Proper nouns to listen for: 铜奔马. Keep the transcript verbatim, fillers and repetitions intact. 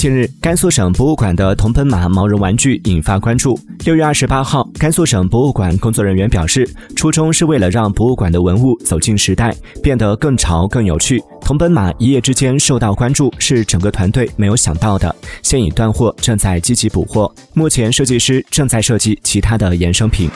近日，甘肃省博物馆的铜奔马毛绒玩具引发关注。六月二十八号，甘肃省博物馆工作人员表示，初衷是为了让博物馆的文物走进时代，变得更潮更有趣。铜奔马一夜之间受到关注，是整个团队没有想到的。现已断货，正在积极补货。目前设计师正在设计其他的衍生品。